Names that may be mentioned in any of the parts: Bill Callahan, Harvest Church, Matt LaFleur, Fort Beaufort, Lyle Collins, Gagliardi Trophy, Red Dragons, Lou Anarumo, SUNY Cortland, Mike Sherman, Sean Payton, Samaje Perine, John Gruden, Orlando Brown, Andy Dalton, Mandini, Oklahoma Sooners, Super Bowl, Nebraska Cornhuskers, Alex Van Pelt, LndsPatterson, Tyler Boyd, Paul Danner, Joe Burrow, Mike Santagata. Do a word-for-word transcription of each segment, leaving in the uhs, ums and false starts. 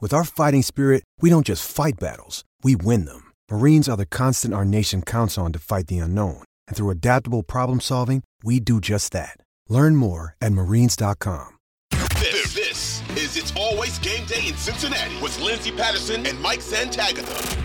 With our fighting spirit, we don't just fight battles, we win them. Marines are the constant our nation counts on to fight the unknown. And through adaptable problem solving, we do just that. Learn more at Marines dot com. This, this is It's Always Game Day in Cincinnati with Lindsay Patterson and Mike Santagata.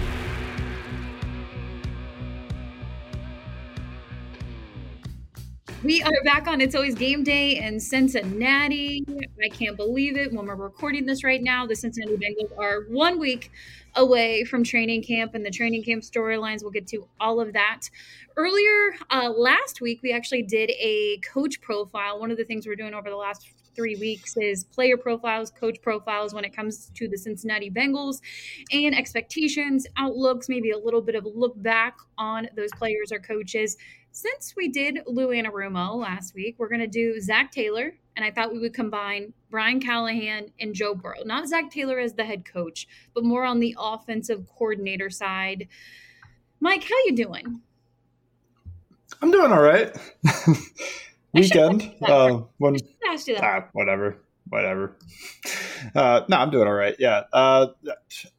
We are back on It's Always Game Day in Cincinnati. I can't believe it. When we're recording this right now, the Cincinnati Bengals are one week away from training camp and the training camp storylines. We'll get to all of that. Earlier uh, last week, we actually did a coach profile. One of the things we're doing over the last three weeks is player profiles, coach profiles when it comes to the Cincinnati Bengals, and expectations, outlooks, maybe a little bit of a look back on those players or coaches. Since we did Lou Anarumo last week, we're going to do Zac Taylor, and I thought we would combine Brian Callahan and Joe Burrow. Not Zac Taylor as the head coach, but more on the offensive coordinator side. Mike, how you doing? I'm doing all right. Weekend. Uh, when, ah, whatever, whatever. Uh, no, I'm doing all right. Yeah. Uh,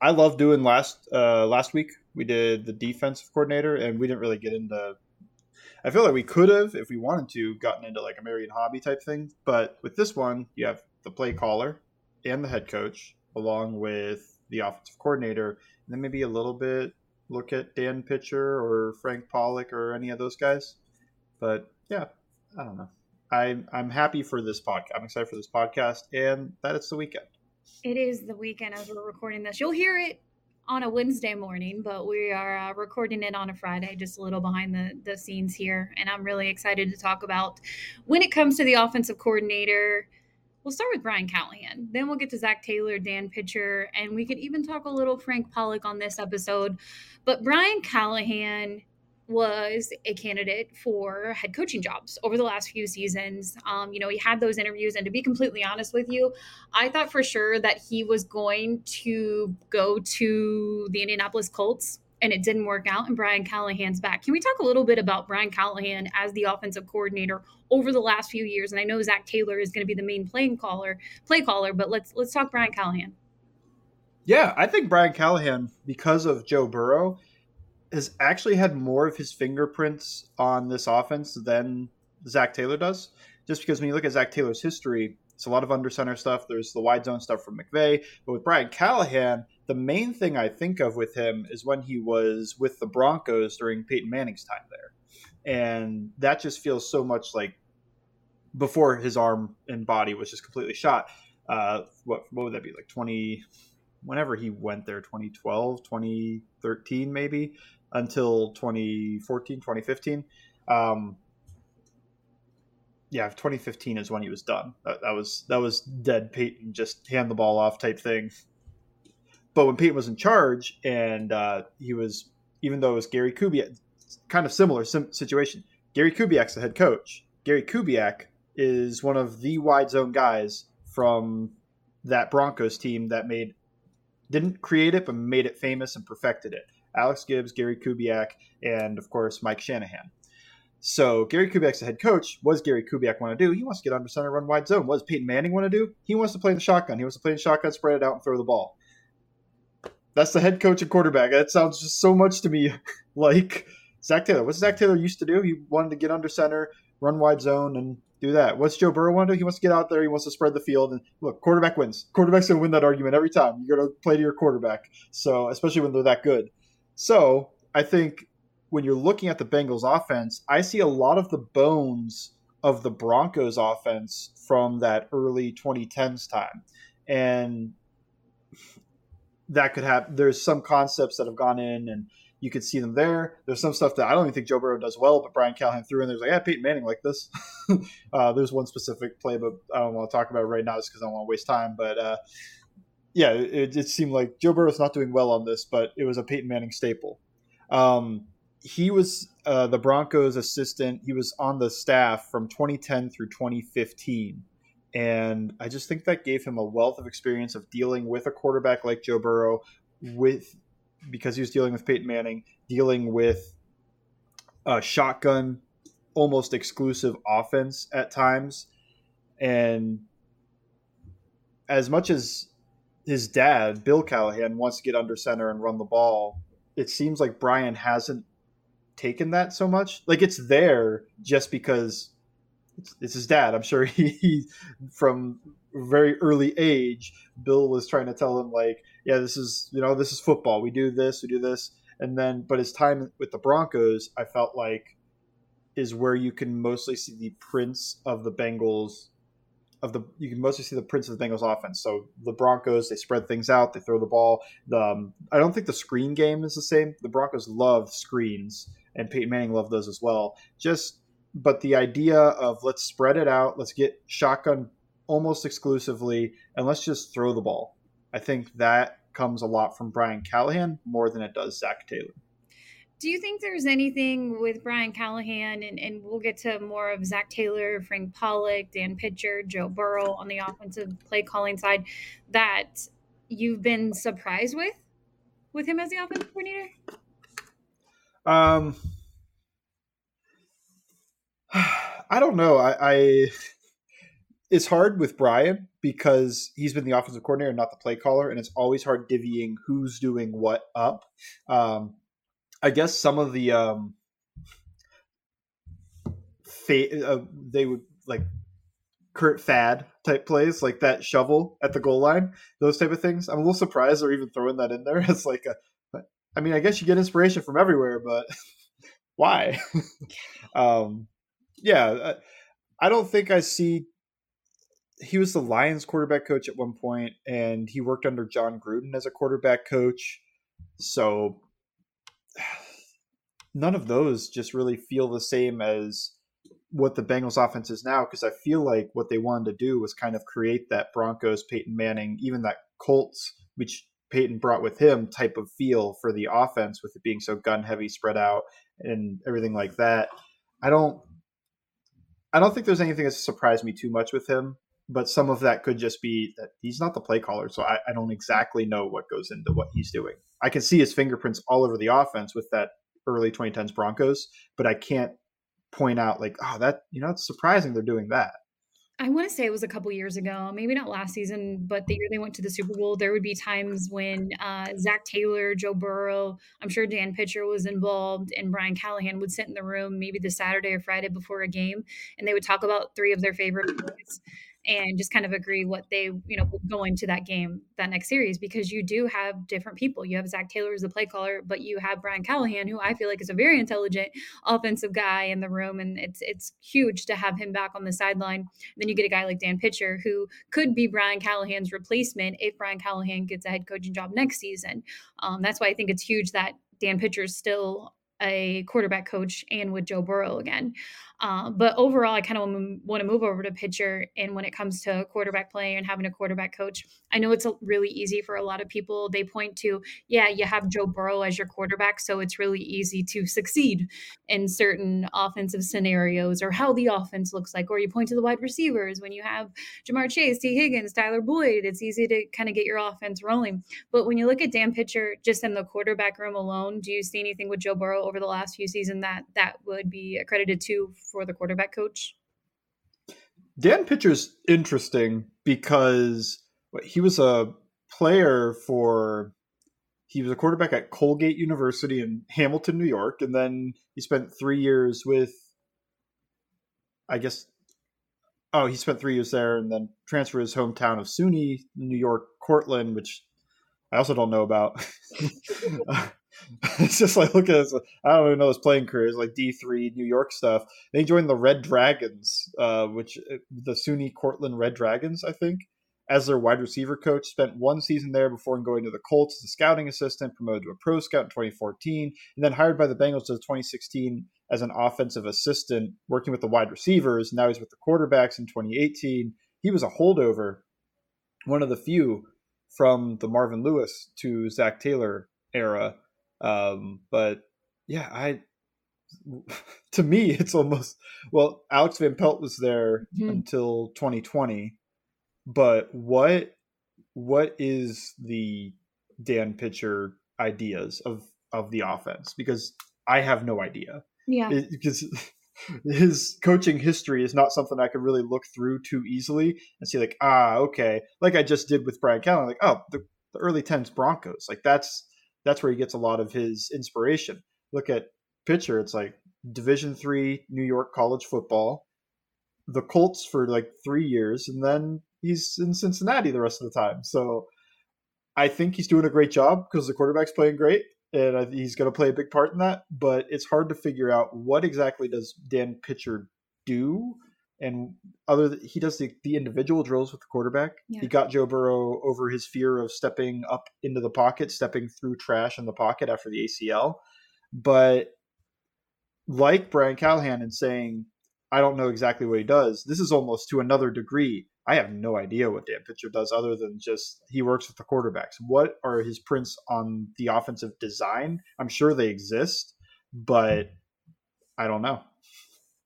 I love doing last uh, last week. We did the defensive coordinator, and we didn't really get into I feel like we could have, if we wanted to, gotten into like a Marion Hobby type thing. But with this one, you have the play caller and the head coach, along with the offensive coordinator, and then maybe a little bit look at Dan Pitcher or Frank Pollack or any of those guys. But yeah, I don't know. I'm I'm happy for this podcast. I'm excited for this podcast, and that it's the weekend. It is the weekend as we're recording this. You'll hear it on a Wednesday morning, but we are uh, recording it on a Friday, just a little behind the, the scenes here. And I'm really excited to talk about when it comes to the offensive coordinator. We'll start with Brian Callahan. Then we'll get to Zac Taylor, Dan Pitcher, and we could even talk a little Frank Pollack on this episode. But Brian Callahan was a candidate for head coaching jobs over the last few seasons. Um, you know, he had those interviews, and to be completely honest with you, I thought for sure that he was going to go to the Indianapolis Colts, and it didn't work out, and Brian Callahan's back. Can we talk a little bit about Brian Callahan as the offensive coordinator over the last few years? And I know Zac Taylor is going to be the main playing caller, play caller, but let's let's talk Brian Callahan. Yeah, I think Brian Callahan, because of Joe Burrow, has actually had more of his fingerprints on this offense than Zac Taylor does. Just because when you look at Zac Taylor's history, it's a lot of under center stuff. There's the wide zone stuff from McVay. But with Brian Callahan, the main thing I think of with him is when he was with the Broncos during Peyton Manning's time there. And that just feels so much like before his arm and body was just completely shot. Uh, what, what would that be, like twenty whenever he went there, twenty twelve, twenty thirteen maybe, until twenty fourteen, twenty fifteen. Um, yeah, twenty fifteen is when he was done. That, that was that was dead Peyton, just hand the ball off type thing. But when Peyton was in charge, and uh, he was, even though it was Gary Kubiak, kind of similar sim- situation. Gary Kubiak's the head coach. Gary Kubiak is one of the wide zone guys from that Broncos team that made didn't create it, but made it famous and perfected it. Alex Gibbs, Gary Kubiak, and, of course, Mike Shanahan. So Gary Kubiak's the head coach. What does Gary Kubiak want to do? He wants to get under center, run wide zone. What does Peyton Manning want to do? He wants to play in the shotgun. He wants to play in the shotgun, spread it out, and throw the ball. That's the head coach and quarterback. That sounds just so much to me like Zac Taylor. What's Zac Taylor used to do? He wanted to get under center, run wide zone, and do that. What's Joe Burrow want to do? He wants to get out there. He wants to spread the field. And look, quarterback wins. Quarterback's going to win that argument every time. You're going to play to your quarterback, so especially when they're that good. So I think when you're looking at the Bengals offense, I see a lot of the bones of the Broncos offense from that early twenty tens time. And that could have, there's some concepts that have gone in and you could see them there. There's some stuff that I don't even think Joe Burrow does well, but Brian Callahan threw in there's like, yeah, Peyton Manning like this. uh, there's one specific play, but I don't want to talk about it right now just because I don't want to waste time. But uh, yeah, it, it seemed like Joe Burrow's not doing well on this, but it was a Peyton Manning staple. Um, he was uh, the Broncos assistant. He was on the staff from twenty ten through twenty fifteen. And I just think that gave him a wealth of experience of dealing with a quarterback like Joe Burrow, with because he was dealing with Peyton Manning, dealing with a shotgun, almost exclusive offense at times. And as much as his dad, Bill Callahan, wants to get under center and run the ball, it seems like Brian hasn't taken that so much. Like, it's there just because – It's, it's his dad. I'm sure he, he, from very early age, Bill was trying to tell him like, yeah, this is, you know, this is football. We do this, we do this. And then, but his time with the Broncos, I felt like, is where you can mostly see the prints of the Bengals of the, you can mostly see the prints of the Bengals offense. So the Broncos, they spread things out, they throw the ball. The, um, I don't think the screen game is the same. The Broncos love screens and Peyton Manning loved those as well. Just, But the idea of let's spread it out, let's get shotgun almost exclusively, and let's just throw the ball. I think that comes a lot from Brian Callahan more than it does Zac Taylor. Do you think there's anything with Brian Callahan, and, and we'll get to more of Zac Taylor, Frank Pollack, Dan Pitcher, Joe Burrow on the offensive play calling side, that you've been surprised with, with him as the offensive coordinator? Um... I don't know. I, I it's hard with Brian because he's been the offensive coordinator, not the play caller, and it's always hard divvying who's doing what up. Um, I guess some of the um, fa- uh, they would like Kurt Fad type plays, like that shovel at the goal line, those type of things. I'm a little surprised they're even throwing that in there. It's like a, I mean, I guess you get inspiration from everywhere, but why? um, Yeah, I don't think I see – he was the Lions quarterback coach at one point, and he worked under John Gruden as a quarterback coach. So none of those just really feel the same as what the Bengals offense is now, because I feel like what they wanted to do was kind of create that Broncos, Peyton Manning, even that Colts, which Peyton brought with him, type of feel for the offense with it being so gun-heavy, spread out, and everything like that. I don't – I don't think there's anything that's surprised me too much with him, but some of that could just be that he's not the play caller, so I, I don't exactly know what goes into what he's doing. I can see his fingerprints all over the offense with that early twenty tens Broncos, but I can't point out like, oh, that, you know, it's surprising they're doing that. I want to say it was a couple years ago, maybe not last season, but the year they went to the Super Bowl, there would be times when uh, Zac Taylor, Joe Burrow, I'm sure Dan Pitcher was involved, and Brian Callahan would sit in the room maybe the Saturday or Friday before a game, and they would talk about three of their favorite plays and just kind of agree what they, you know, go into that game, that next series, because you do have different people. You have Zac Taylor as the play caller, but you have Brian Callahan, who I feel like is a very intelligent offensive guy in the room, and it's it's huge to have him back on the sideline. And then you get a guy like Dan Pitcher, who could be Brian Callahan's replacement if Brian Callahan gets a head coaching job next season. Um, that's why I think it's huge that Dan Pitcher is still a quarterback coach and with Joe Burrow again. Uh, but overall, I kind of want to move over to Pitcher. And when it comes to quarterback play and having a quarterback coach, I know it's really easy for a lot of people. They point to, yeah, you have Joe Burrow as your quarterback, so it's really easy to succeed in certain offensive scenarios or how the offense looks like. Or you point to the wide receivers. When you have Jamar Chase, T. Higgins, Tyler Boyd, it's easy to kind of get your offense rolling. But when you look at Dan Pitcher just in the quarterback room alone, do you see anything with Joe Burrow over the last few seasons that that would be accredited to for the quarterback coach? Dan Pitcher's interesting because he was a player for, he was a quarterback at Colgate University in Hamilton, New York. And then he spent three years with, I guess, oh, he spent three years there and then transferred his hometown of SUNY, New York, Cortland, which I also don't know about. It's just like, look at this. I don't even know his playing career. It's like D three, New York stuff. They joined the Red Dragons, uh, which the SUNY Cortland Red Dragons, I think, as their wide receiver coach. Spent one season there before going to the Colts as a scouting assistant, promoted to a pro scout in twenty fourteen, and then hired by the Bengals in twenty sixteen as an offensive assistant, working with the wide receivers. Now he's with the quarterbacks in twenty eighteen. He was a holdover, one of the few from the Marvin Lewis to Zac Taylor era. Um, but yeah, I, to me, it's almost, well, Alex Van Pelt was there mm-hmm. until twenty twenty, but what, what is the Dan Pitcher ideas of, of the offense? Because I have no idea. Yeah. It, because his coaching history is not something I could really look through too easily and see like, ah, okay. Like I just did with Brian Callahan, like, oh, the, the early tens Broncos, like that's, that's where he gets a lot of his inspiration. Look at Pitcher. It's like Division three New York college football, the Colts for like three years, and then he's in Cincinnati the rest of the time. So I think he's doing a great job because the quarterback's playing great, and he's going to play a big part in that. But it's hard to figure out what exactly does Dan Pitcher do. And other than, he does the, the individual drills with the quarterback. Yeah. He got Joe Burrow over his fear of stepping up into the pocket, stepping through trash in the pocket after the A C L. But like Brian Callahan and saying, I don't know exactly what he does. This is almost to another degree. I have no idea what Dan Pitcher does other than just he works with the quarterbacks. What are his prints on the offensive design? I'm sure they exist, but I don't know.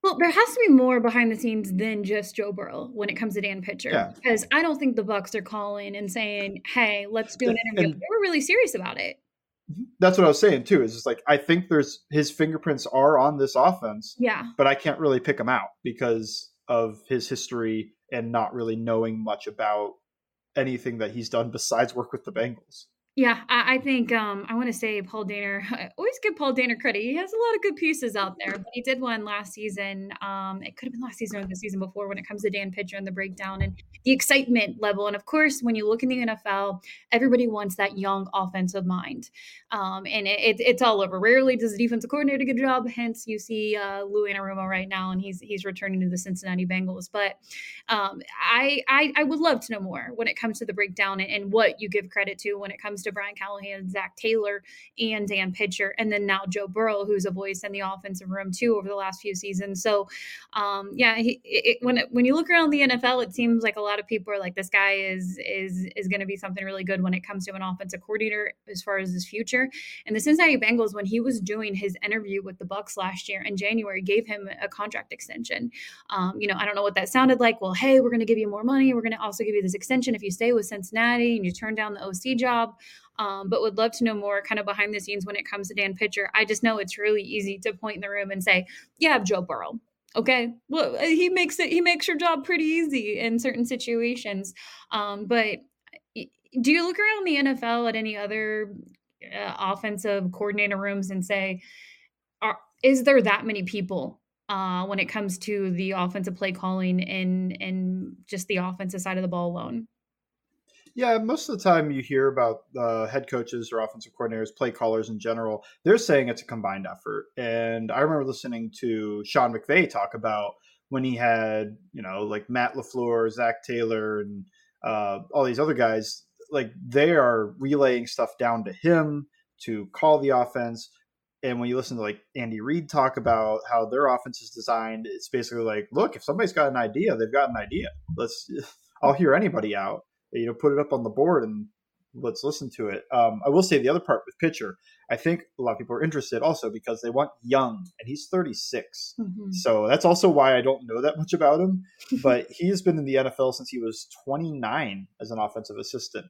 Well, there has to be more behind the scenes than just Joe Burrow when it comes to Dan Pitcher, yeah. because I don't think the Bucs are calling and saying, "Hey, let's do an interview." And they were really serious about it. That's what I was saying too. Is just like I think there's his fingerprints are on this offense, yeah. But I can't really pick them out because of his history and not really knowing much about anything that he's done besides work with the Bengals. Yeah, I think um, I want to say Paul Danner, I always give Paul Danner credit. He has a lot of good pieces out there, but he did one last season. Um, it could have been last season or the season before when it comes to Dan Pitcher and the breakdown and the excitement level. And of course, when you look in the N F L, everybody wants that young offensive mind. Um, and it, it, it's all over. Rarely does the defensive coordinator get a job. Hence, you see uh, Lou Anarumo right now, and he's he's returning to the Cincinnati Bengals. But um, I, I, I would love to know more when it comes to the breakdown and, and what you give credit to when it comes to Brian Callahan, Zac Taylor, and Dan Pitcher, and then now Joe Burrow, who's a voice in the offensive room too over the last few seasons. So, um, yeah, he, it, when it, when you look around the N F L, it seems like a lot of people are like, this guy is is is going to be something really good when it comes to an offensive coordinator as far as his future. And the Cincinnati Bengals, when he was doing his interview with the Bucs last year in January, gave him a contract extension. Um, you know, I don't know what that sounded like. Well, hey, we're going to give you more money. We're going to also give you this extension if you stay with Cincinnati and you turn down the O C job. Um, but would love to know more kind of behind the scenes when it comes to Dan Pitcher. I just know it's really easy to point in the room and say, yeah, Joe Burrow. Okay. Well, he makes it, he makes your job pretty easy in certain situations. Um, but do you look around the N F L at any other uh, offensive coordinator rooms and say, are, is there that many people uh, when it comes to the offensive play calling and, and just the offensive side of the ball alone? Yeah, most of the time you hear about uh, head coaches or offensive coordinators, play callers in general, they're saying it's a combined effort. And I remember listening to Sean McVay talk about when he had, you know, like Matt LaFleur, Zac Taylor, and uh, all these other guys, like they are relaying stuff down to him to call the offense. And when you listen to like Andy Reid talk about how their offense is designed, it's basically like, look, if somebody's got an idea, they've got an idea. Let's, I'll hear anybody out. You know, put it up on the board and let's listen to it. Um, I will say the other part with Pitcher, I think a lot of people are interested also because they want young, and he's thirty-six. Mm-hmm. So that's also why I don't know that much about him. But he has been in the N F L since he was twenty-nine as an offensive assistant.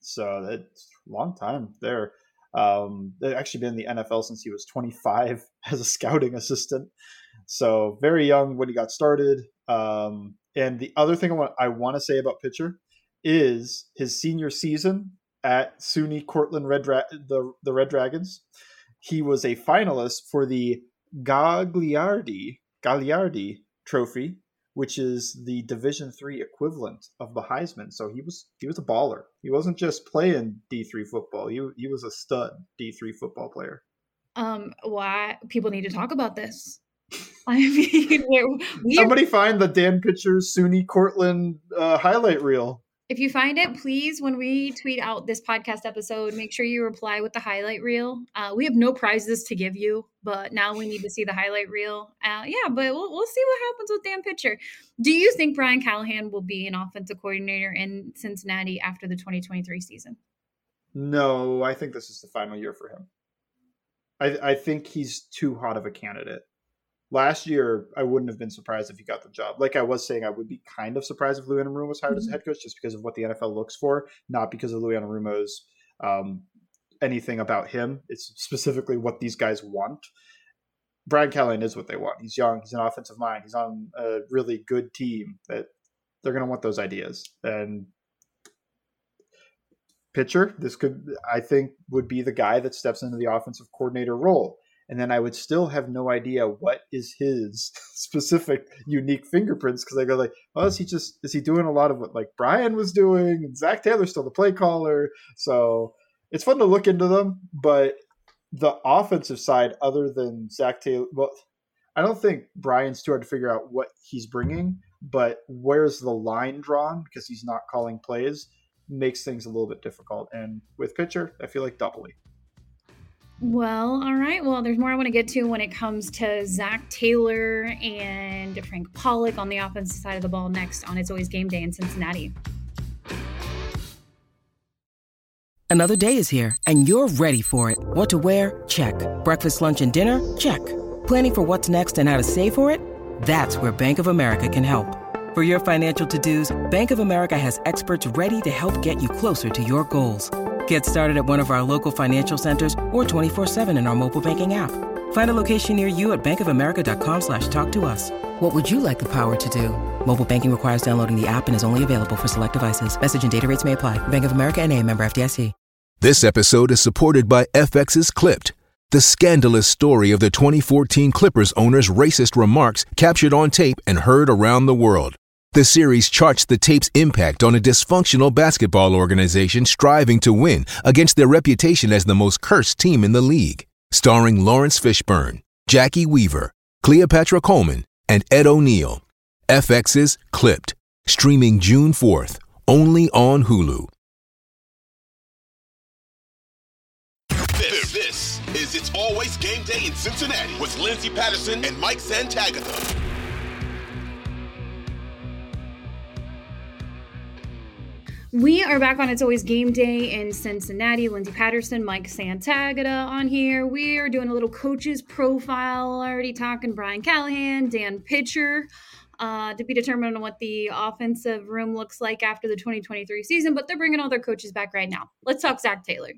So that's a long time there. Um, they've actually been in the N F L since he was twenty-five as a scouting assistant. So very young when he got started. Um, and the other thing I want, I want to say about Pitcher is his senior season at SUNY Cortland Red Dra- the, the Red Dragons. He was a finalist for the Gagliardi Gagliardi Trophy, which is the Division three equivalent of the Heisman. So he was he was a baller. He wasn't just playing D three football. He he was a stud D three football player. Um, why people need to talk about this? I mean, we're, we're, somebody find the Dan Pitcher SUNY Cortland uh, highlight reel. If you find it, please, when we tweet out this podcast episode, make sure you reply with the highlight reel. Uh, we have no prizes to give you, but now we need to see the highlight reel. Uh, yeah, but we'll we'll see what happens with Dan Pitcher. Do you think Brian Callahan will be an offensive coordinator in Cincinnati after the twenty twenty-three season? No, I think this is the final year for him. I, I think he's too hot of a candidate. Last year, I wouldn't have been surprised if he got the job. Like I was saying, I would be kind of surprised if Lou Anarumo was hired mm-hmm. as a head coach just because of what the N F L looks for, not because of Lou Anarumo's um, anything about him. It's specifically what these guys want. Brian Callahan is what they want. He's young. He's an offensive mind. He's on a really good team that they're going to want those ideas. And Pitcher, this could, I think, would be the guy that steps into the offensive coordinator role. And then I would still have no idea what is his specific unique fingerprints, because I go like, oh, is he just is he doing a lot of what like Brian was doing? And Zac Taylor's still the play caller. So it's fun to look into them. But the offensive side, other than Zac Taylor, well, I don't think Brian's too hard to figure out what he's bringing, but where's the line drawn, because he's not calling plays, makes things a little bit difficult. And with Pitcher, I feel like doubly. Well, all right. Well, there's more I want to get to when it comes to Zac Taylor and Frank Pollack on the offensive side of the ball next on It's Always Game Day in Cincinnati. Another day is here and you're ready for it. What to wear? Check. Breakfast, lunch, and dinner? Check. Planning for what's next and how to save for it? That's where Bank of America can help. For your financial to-dos, Bank of America has experts ready to help get you closer to your goals. Get started at one of our local financial centers or twenty-four seven in our mobile banking app. Find a location near you at bankofamerica.com slash talk to us. What would you like the power to do? Mobile banking requires downloading the app and is only available for select devices. Message and data rates may apply. Bank of America N A, member F D I C. This episode is supported by F X's Clipped, the scandalous story of the twenty fourteen Clippers owner's racist remarks captured on tape and heard around the world. The series charts the tape's impact on a dysfunctional basketball organization striving to win against their reputation as the most cursed team in the league. Starring Lawrence Fishburne, Jackie Weaver, Cleopatra Coleman, and Ed O'Neill. F X's Clipped. Streaming June fourth, only on Hulu. This, this is It's Always Game Day in Cincinnati with Lindsay Patterson and Mike Santagata. We are back on It's Always Game Day in Cincinnati. Lindsay Patterson, Mike Santagata on here. We are doing a little coach's profile. Already talking Brian Callahan, Dan Pitcher, uh, to be determined on what the offensive room looks like after the twenty twenty-three season, but they're bringing all their coaches back right now. Let's talk Zac Taylor.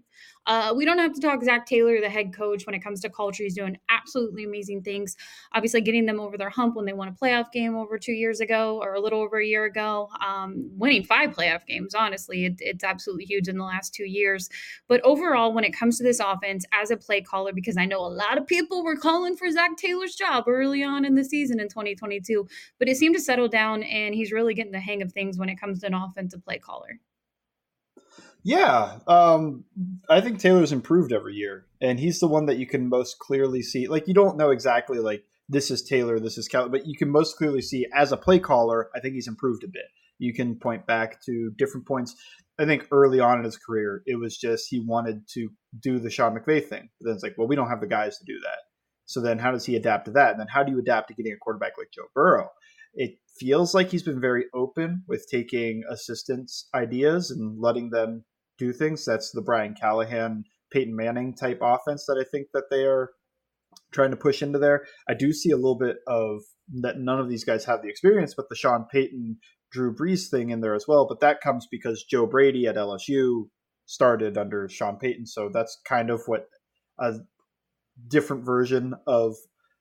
Uh, we don't have to talk Zac Taylor, the head coach, when it comes to culture. He's doing absolutely amazing things. Obviously, getting them over their hump when they won a playoff game over two years ago or a little over a year ago, um, winning five playoff games, honestly, it, it's absolutely huge in the last two years. But overall, when it comes to this offense as a play caller, because I know a lot of people were calling for Zac Taylor's job early on in the season in twenty twenty-two, but it seemed to settle down and he's really getting the hang of things when it comes to an offensive play caller. Yeah, um, I think Taylor's improved every year, and he's the one that you can most clearly see. Like, you don't know exactly, like, this is Taylor, this is Cal, but you can most clearly see as a play caller, I think he's improved a bit. You can point back to different points. I think early on in his career, it was just he wanted to do the Sean McVay thing. But then it's like, well, we don't have the guys to do that. So then how does he adapt to that? And then how do you adapt to getting a quarterback like Joe Burrow? It feels like he's been very open with taking assistants' ideas and letting them do things. That's the Brian Callahan, Peyton Manning type offense that I think that they are trying to push into there. I do see a little bit of that. None of these guys have the experience, but the Sean Payton, Drew Brees thing in there as well. But that comes because Joe Brady at L S U started under Sean Payton. So that's kind of what a different version of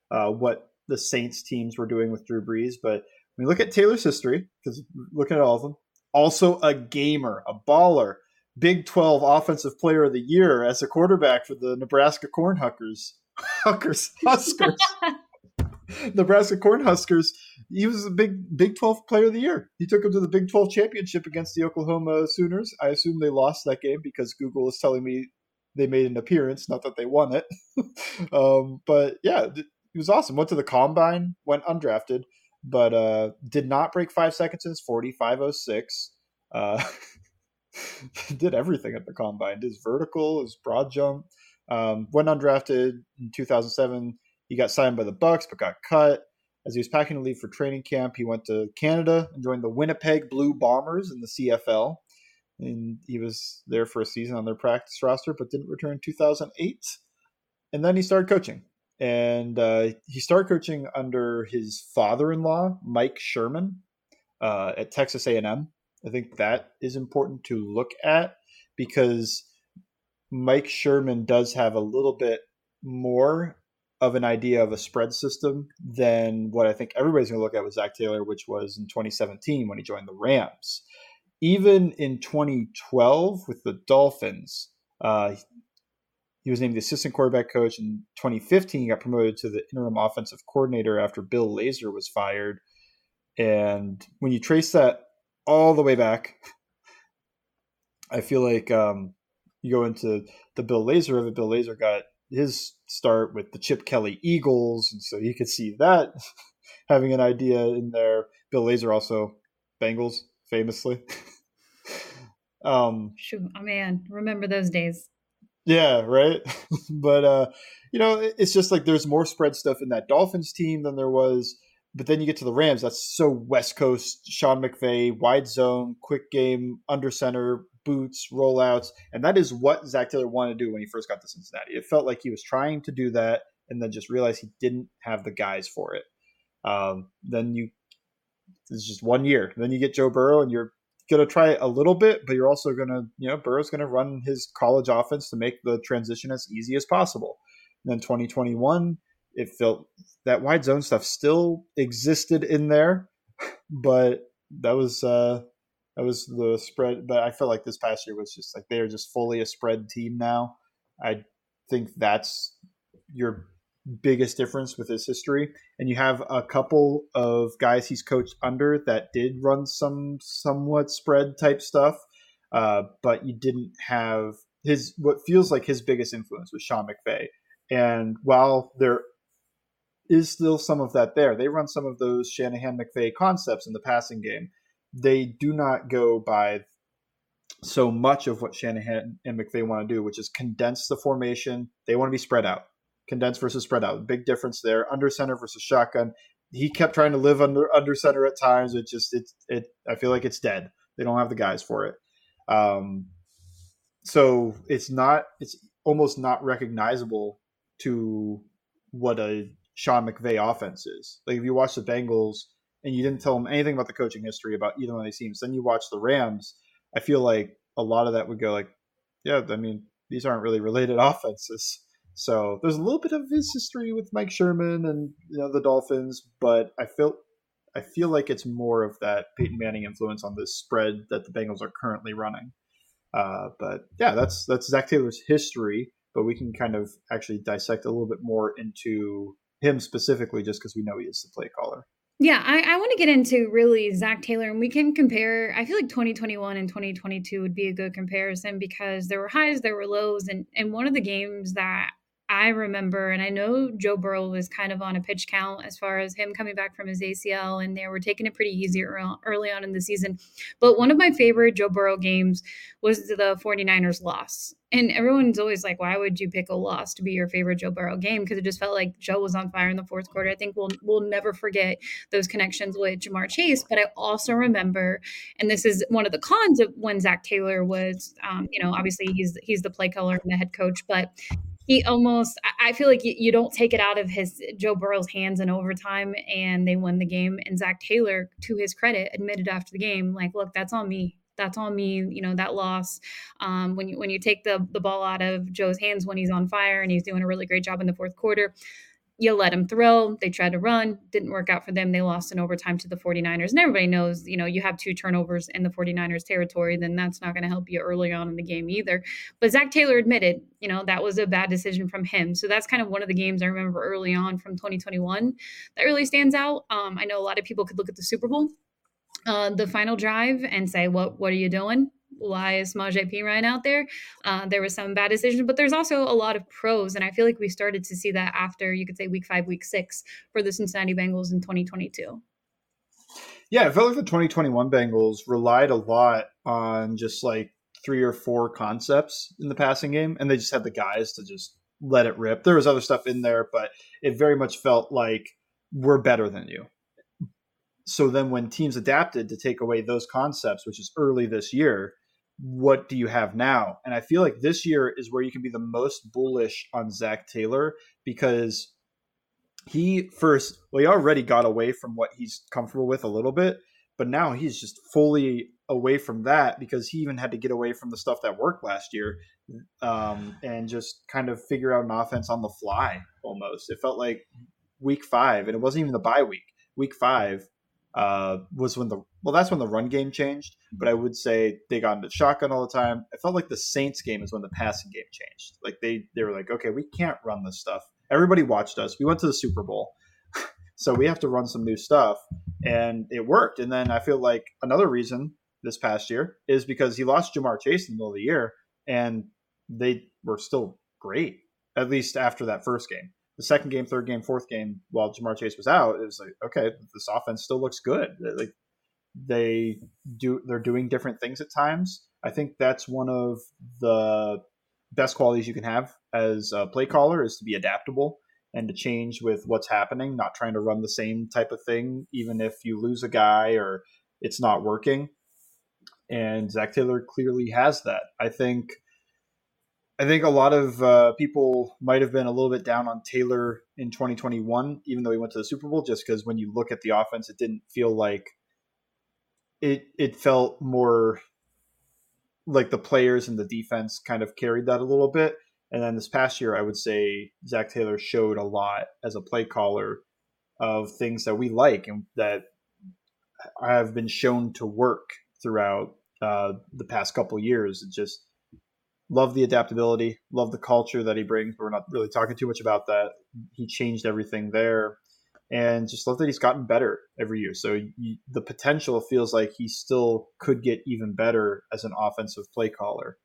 uh, what the Saints teams were doing with Drew Brees. But when you look at Taylor's history, because look at all of them, also a gamer, a baller, Big twelve Offensive Player of the Year as a quarterback for the Nebraska Cornhuskers. Huskers. Huskers. Nebraska Cornhuskers, he was a big Big twelve player of the year. He took them to the Big twelve championship against the Oklahoma Sooners. I assume they lost that game because Google is telling me they made an appearance, not that they won it. um, but yeah, he was awesome. Went to the Combine, went undrafted, but uh, did not break five seconds in his forty, five oh six. Uh, did everything at the Combine. Did his vertical, his broad jump. Um, went undrafted in two thousand seven. He got signed by the Bucks, but got cut. As he was packing to leave for training camp, he went to Canada and joined the Winnipeg Blue Bombers in the C F L. And he was there for a season on their practice roster, but didn't return in two thousand eight. And then he started coaching. And uh, he started coaching under his father-in-law, Mike Sherman, uh, at Texas A and M. I think that is important to look at because Mike Sherman does have a little bit more of an idea of a spread system than what I think everybody's going to look at with Zac Taylor, which was in twenty seventeen when he joined the Rams. Even in twenty twelve with the Dolphins, uh, he was named the assistant quarterback coach. In twenty fifteen, he got promoted to the interim offensive coordinator after Bill Lazor was fired. And when you trace that all the way back, I feel like um, you go into the Bill Lazor of it. Bill Lazor got his start with the Chip Kelly Eagles, and so you could see that having an idea in there. Bill Lazor also Bengals, famously. um, oh man, remember those days? Yeah, right. but uh, you know, it's just like there's more spread stuff in that Dolphins team than there was. But then you get to the Rams. That's so West Coast, Sean McVay, wide zone, quick game, under center, boots, rollouts. And that is what Zac Taylor wanted to do when he first got to Cincinnati. It felt like he was trying to do that and then just realized he didn't have the guys for it. Um, then you, it's just one year. Then you get Joe Burrow and you're going to try it a little bit, but you're also going to, you know, Burrow's going to run his college offense to make the transition as easy as possible. And then twenty twenty-one, it felt that wide zone stuff still existed in there, but that was, uh, that was the spread. But I felt like this past year was just like, they are just fully a spread team now. I think that's your biggest difference with his history. And you have a couple of guys he's coached under that did run some somewhat spread type stuff. Uh, but you didn't have his, what feels like his biggest influence was Sean McVay. And while there is still some of that there, they run some of those Shanahan-McVay concepts in the passing game. They do not go by so much of what Shanahan and McVay want to do, which is condense the formation. They want to be spread out. Condense versus spread out. Big difference there. Under center versus shotgun. He kept trying to live under under center at times. It just it it. I feel like it's dead. They don't have the guys for it. Um, so it's not. It's almost not recognizable to what a Sean McVay offense is. Like if you watch the Bengals and you didn't tell them anything about the coaching history about either one of these teams, then you watch the Rams, I feel like a lot of that would go like, yeah, I mean, these aren't really related offenses. So there's a little bit of his history with Mike Sherman and, you know, the Dolphins, but I feel, I feel like it's more of that Peyton Manning influence on this spread that the Bengals are currently running. Uh, but yeah, that's, that's Zac Taylor's history, but we can kind of actually dissect a little bit more into him specifically just because we know he is the play caller. Yeah, I, I want to get into really Zac Taylor, and we can compare. I feel like twenty twenty-one and twenty twenty-two would be a good comparison because there were highs, there were lows. And, and one of the games that I remember, and I know Joe Burrow was kind of on a pitch count as far as him coming back from his A C L, and they were taking it pretty easy early on in the season. But one of my favorite Joe Burrow games was the forty-niners loss. And everyone's always like, why would you pick a loss to be your favorite Joe Burrow game? Because it just felt like Joe was on fire in the fourth quarter. I think we'll we'll never forget those connections with Jamar Chase. But I also remember, and this is one of the cons of when Zac Taylor was, um, you know, obviously he's he's the play caller and the head coach, but he almost, I feel like you, you don't take it out of his Joe Burrow's hands in overtime, and they won the game. And Zac Taylor, to his credit, admitted after the game, like, look, that's on me. That's on me, you know, that loss. Um, when you when you take the the ball out of Joe's hands when he's on fire and he's doing a really great job in the fourth quarter, you let them throw. They tried to run. Didn't work out for them. They lost in overtime to the forty-niners. And everybody knows, you know, you have two turnovers in the forty-niners territory, then that's not going to help you early on in the game either. But Zac Taylor admitted, you know, that was a bad decision from him. So that's kind of one of the games I remember early on from twenty twenty-one that really stands out. Um, I know a lot of people could look at the Super Bowl, uh, the final drive, and say, what, what are you doing? Why is Samaje Perine out there? Uh, there was some bad decisions, but there's also a lot of pros. And I feel like we started to see that after, you could say, week five, week six for the Cincinnati Bengals in twenty twenty-two. Yeah, I felt like the twenty twenty-one Bengals relied a lot on just like three or four concepts in the passing game. And they just had the guys to just let it rip. There was other stuff in there, but it very much felt like we're better than you. So then when teams adapted to take away those concepts, which is early this year, what do you have now? And I feel like this year is where you can be the most bullish on Zac Taylor, because he first, well, he already got away from what he's comfortable with a little bit, but now he's just fully away from that, because he even had to get away from the stuff that worked last year um, and just kind of figure out an offense on the fly almost. It felt like week five, and it wasn't even the bye week, week five. Uh, was when the well, that's when the run game changed. But I would say they got into shotgun all the time. I felt like the Saints game is when the passing game changed. Like they they were like, okay, we can't run this stuff. Everybody watched us. We went to the Super Bowl, so we have to run some new stuff, and it worked. And then I feel like another reason this past year is because he lost Jamar Chase in the middle of the year, and they were still great, at least after that first game. The second game, third game, fourth game, while Jamar Chase was out, it was like, okay, this offense still looks good. Like they do, they're doing different things at times. I think that's one of the best qualities you can have as a play caller, is to be adaptable and to change with what's happening, not trying to run the same type of thing, even if you lose a guy or it's not working. And Zac Taylor clearly has that. I think. I think a lot of uh, people might have been a little bit down on Taylor in twenty twenty-one, even though he went to the Super Bowl, just because when you look at the offense, it didn't feel like it, it felt more like the players and the defense kind of carried that a little bit. And then this past year, I would say Zac Taylor showed a lot as a play caller of things that we like and that have been shown to work throughout uh, the past couple of years. It just, love the adaptability, love the culture that he brings. But we're not really talking too much about that. He changed everything there. And just love that he's gotten better every year. So you, the potential feels like he still could get even better as an offensive play caller.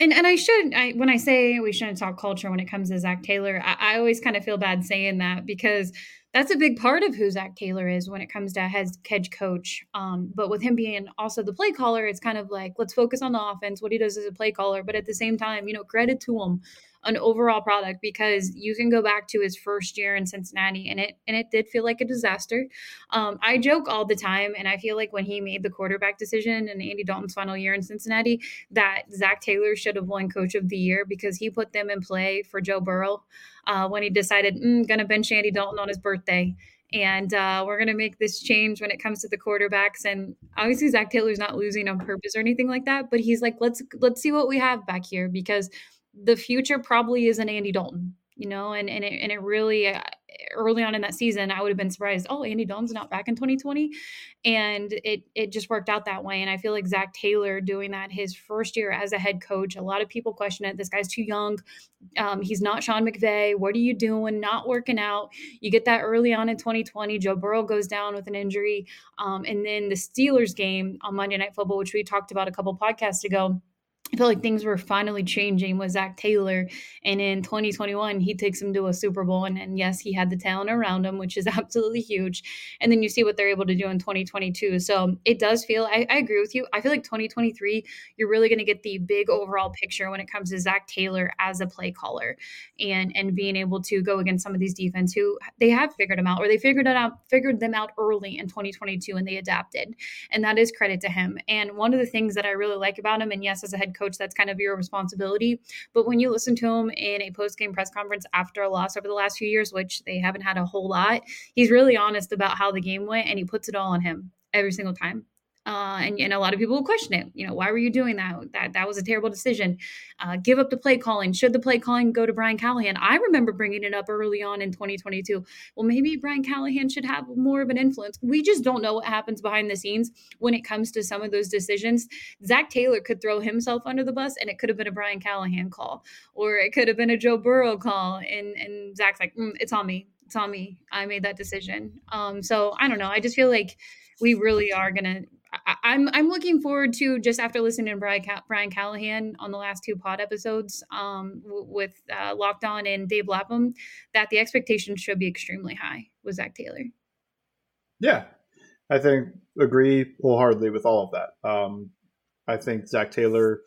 And and I should, I, when I say we shouldn't talk culture when it comes to Zac Taylor, I, I always kind of feel bad saying that, because that's a big part of who Zac Taylor is when it comes to his head coach. Um, but with him being also the play caller, it's kind of like, let's focus on the offense, what he does as a play caller. But at the same time, you know, credit to him, an overall product, because you can go back to his first year in Cincinnati and it and it did feel like a disaster. Um, I joke all the time, and I feel like when he made the quarterback decision in Andy Dalton's final year in Cincinnati, that Zac Taylor should have won Coach of the Year, because he put them in play for Joe Burrow uh, when he decided, mm, going to bench Andy Dalton on his birthday. And uh, we're going to make this change when it comes to the quarterbacks. And obviously Zac Taylor's not losing on purpose or anything like that, but he's like, let's let's see what we have back here, because the future probably isn't Andy Dalton, you know, and, and, it, and it really uh, early on in that season, I would have been surprised. Oh, Andy Dalton's not back in twenty twenty. And it, it just worked out that way. And I feel like Zac Taylor doing that his first year as a head coach, a lot of people question it. This guy's too young. Um, he's not Sean McVay. What are you doing? Not working out. You get that early on in twenty twenty. Joe Burrow goes down with an injury. Um, and then the Steelers game on Monday Night Football, which we talked about a couple podcasts ago, I feel like things were finally changing with Zac Taylor. And in twenty twenty-one, he takes him to a Super Bowl. And, and yes, he had the talent around him, which is absolutely huge. And then you see what they're able to do in twenty twenty-two. So it does feel, I, I agree with you. I feel like twenty twenty-three, you're really going to get the big overall picture when it comes to Zac Taylor as a play caller and, and being able to go against some of these defense who they have figured them out, or they figured it out, figured them out early in twenty twenty-two, and they adapted. And that is credit to him. And one of the things that I really like about him, and yes, as a head coach, coach, that's kind of your responsibility. But when you listen to him in a post-game press conference after a loss over the last few years, which they haven't had a whole lot, he's really honest about how the game went, and he puts it all on him every single time. Uh, and, and a lot of people will question it. You know, why were you doing that? That that was a terrible decision. Uh, give up the play calling. Should the play calling go to Brian Callahan? I remember bringing it up early on in twenty twenty-two. Well, maybe Brian Callahan should have more of an influence. We just don't know what happens behind the scenes when it comes to some of those decisions. Zac Taylor could throw himself under the bus, and it could have been a Brian Callahan call, or it could have been a Joe Burrow call. And, and Zach's like, mm, it's on me. It's on me. I made that decision. Um, so I don't know. I just feel like we really are going to, I'm I'm looking forward to, just after listening to Brian, Ca- Brian Callahan on the last two pod episodes um, w- with uh, Locked On and Dave Lapham, that the expectations should be extremely high with Zac Taylor. Yeah, I think agree wholeheartedly with all of that. Um, I think Zac Taylor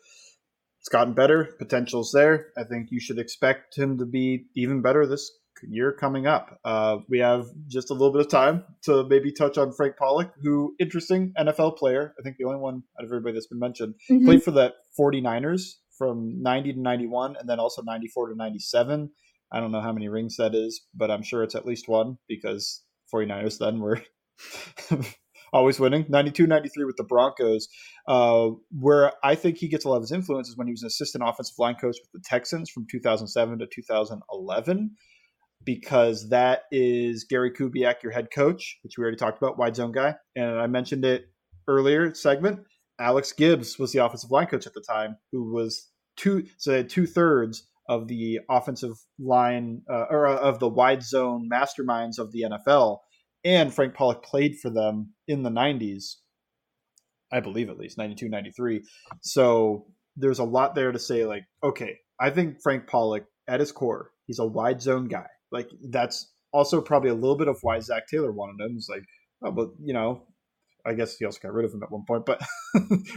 has gotten better. Potential's there. I think you should expect him to be even better this year coming up. Uh, we have just a little bit of time to maybe touch on Frank Pollack, who, interesting N F L player. I think the only one out of everybody that's been mentioned, mm-hmm. played for the forty-niners from ninety to ninety-one and then also ninety-four to ninety-seven. I don't know how many rings that is, but I'm sure it's at least one, because forty-niners then were always winning. ninety-two ninety-three with the Broncos, uh, where I think he gets a lot of his influence is when he was an assistant offensive line coach with the Texans from two thousand seven to two thousand eleven. Because that is Gary Kubiak, your head coach, which we already talked about, wide zone guy. And I mentioned it earlier segment. Alex Gibbs was the offensive line coach at the time, who was two, so they had two thirds of the offensive line uh, or of the wide zone masterminds of the N F L. And Frank Pollack played for them in the nineties, I believe, at least ninety-two, ninety-three. So there's a lot there to say, like, okay, I think Frank Pollack at his core, he's a wide zone guy. Like, that's also probably a little bit of why Zac Taylor wanted him. It's like, oh, but, you know, I guess he also got rid of him at one point, but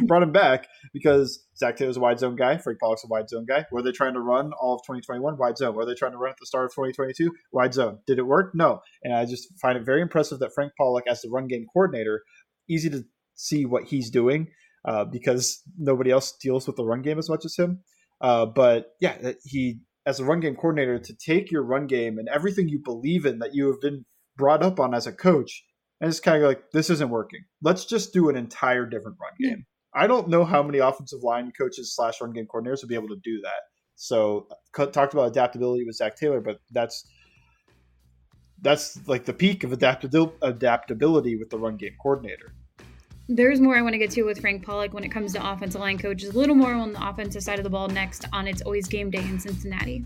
brought him back because Zac Taylor's a wide zone guy. Frank Pollack's a wide zone guy. Were they trying to run all of twenty twenty-one? Wide zone. Were they trying to run at the start of twenty twenty-two? Wide zone. Did it work? No. And I just find it very impressive that Frank Pollack, as the run game coordinator, easy to see what he's doing uh, because nobody else deals with the run game as much as him. Uh, but, yeah, he – as a run game coordinator, to take your run game and everything you believe in that you have been brought up on as a coach and just kind of go like, this isn't working. Let's just do an entire different run game. I don't know how many offensive line coaches slash run game coordinators would be able to do that. So talked about adaptability with Zac Taylor, but that's, that's like the peak of adaptabil- adaptability with the run game coordinator. There's more I want to get to with Frank Pollack when it comes to offensive line coaches. A little more on the offensive side of the ball next on It's Always Game Day in Cincinnati.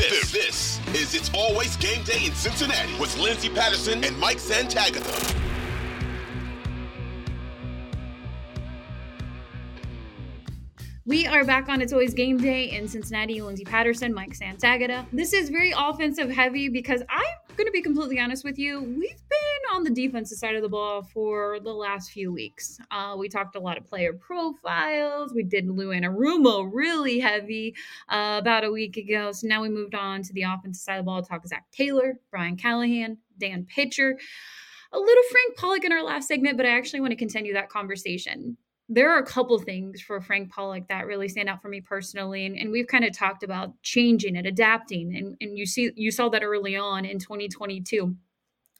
This, this is It's Always Game Day in Cincinnati with Lindsay Patterson and Mike Santagata. We are back on It's Always Game Day in Cincinnati. Lindsay Patterson, Mike Santagata. This is very offensive heavy because I'm going to be completely honest with you. We've been on the defensive side of the ball for the last few weeks. Uh, we talked a lot of player profiles. We did Lou Anarumo really heavy uh, about a week ago. So now we moved on to the offensive side of the ball. Talk Zac Taylor, Brian Callahan, Dan Pitcher, a little Frank Pollack in our last segment, but I actually want to continue that conversation. There are a couple things for Frank Pollack that really stand out for me personally. And, and we've kind of talked about changing and adapting. And, and you see, you saw that early on in twenty twenty-two.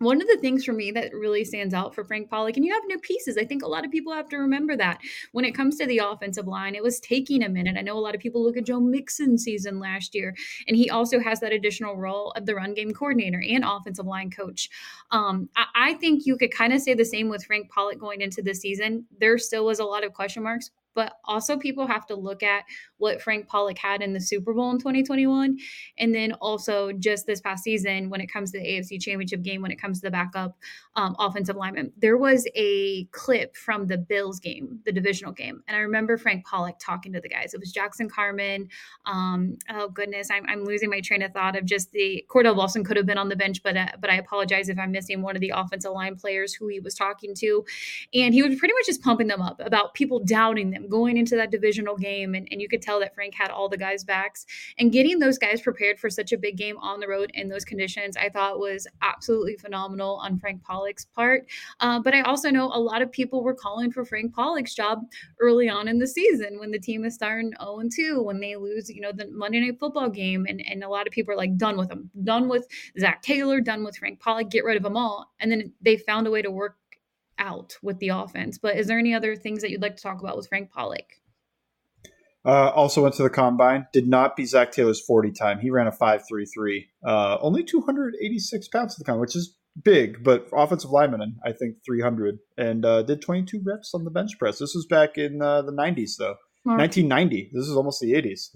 One of the things for me that really stands out for Frank Pollack, and you have new pieces. I think a lot of people have to remember that when it comes to the offensive line, it was taking a minute. I know a lot of people look at Joe Mixon's season last year, and he also has that additional role of the run game coordinator and offensive line coach. Um, I, I think you could kind of say the same with Frank Pollack going into the season. There still was a lot of question marks. But also people have to look at what Frank Pollack had in the Super Bowl in twenty twenty-one. And then also just this past season, when it comes to the A F C Championship game, when it comes to the backup um, offensive lineman, there was a clip from the Bills game, the divisional game. And I remember Frank Pollack talking to the guys. It was Jackson Carmen. Um, oh, goodness. I'm, I'm losing my train of thought of just the Cordell Volson could have been on the bench, but, uh, but I apologize if I'm missing one of the offensive line players who he was talking to. And he was pretty much just pumping them up about people doubting them going into that divisional game. And, and you could tell that Frank had all the guys' backs, and getting those guys prepared for such a big game on the road in those conditions, I thought was absolutely phenomenal on Frank Pollack's part. Uh, but I also know a lot of people were calling for Frank Pollack's job early on in the season when the team is starting oh and two, when they lose, you know, the Monday Night Football game. And, and a lot of people are like, done with them, done with Zac Taylor, done with Frank Pollack, get rid of them all. And then they found a way to work out with the offense. But is there any other things that you'd like to talk about with Frank Pollack? Uh, also went to the combine, did not beat Zac Taylor's forty time. He ran a five three three, uh, only two hundred eighty-six pounds at the combine, which is big, but offensive lineman, I think three hundred, and uh, did twenty-two reps on the bench press. This was back in uh, the nineties though. Right. nineteen ninety. This is almost the eighties.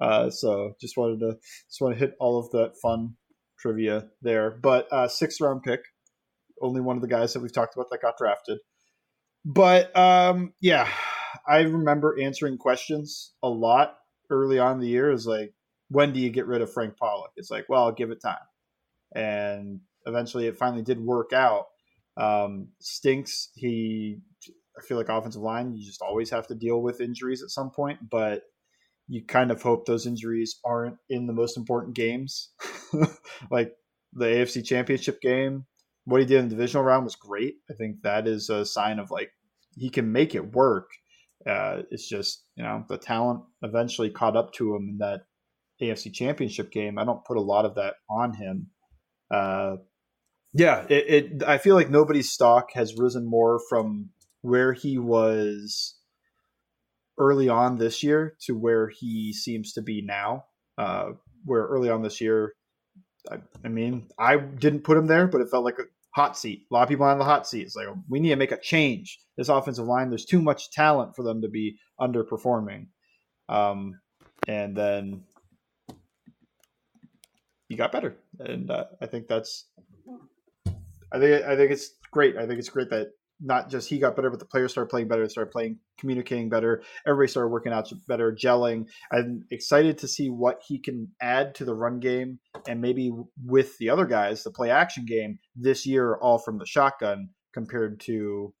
uh, so just wanted to, just want to hit all of that fun trivia there, but uh sixth round pick. Only one of the guys that we've talked about that got drafted. But um, yeah, I remember answering questions a lot early on in the year. It was like, when do you get rid of Frank Pollack? It's like, well, I'll give it time. And eventually it finally did work out. Um, stinks. He, I feel like offensive line, you just always have to deal with injuries at some point, but you kind of hope those injuries aren't in the most important games, like the A F C Championship game. What he did in the divisional round was great. I think that is a sign of like, he can make it work. Uh, it's just, you know, the talent eventually caught up to him in that A F C Championship game. I don't put a lot of that on him. Uh, yeah, it, it. I feel like nobody's stock has risen more from where he was early on this year to where he seems to be now, uh, where early on this year, I, I mean, I didn't put him there, but it felt like a hot seat. A lot of people on the hot seat. It's like, we need to make a change. This offensive line, there's too much talent for them to be underperforming. Um, and then he got better. And uh, I think that's, I think, I think it's great. I think it's great that not just he got better, but the players started playing better, started playing, communicating better. Everybody started working out better, gelling. I'm excited to see what he can add to the run game and maybe with the other guys, the play action game this year, all from the shotgun compared to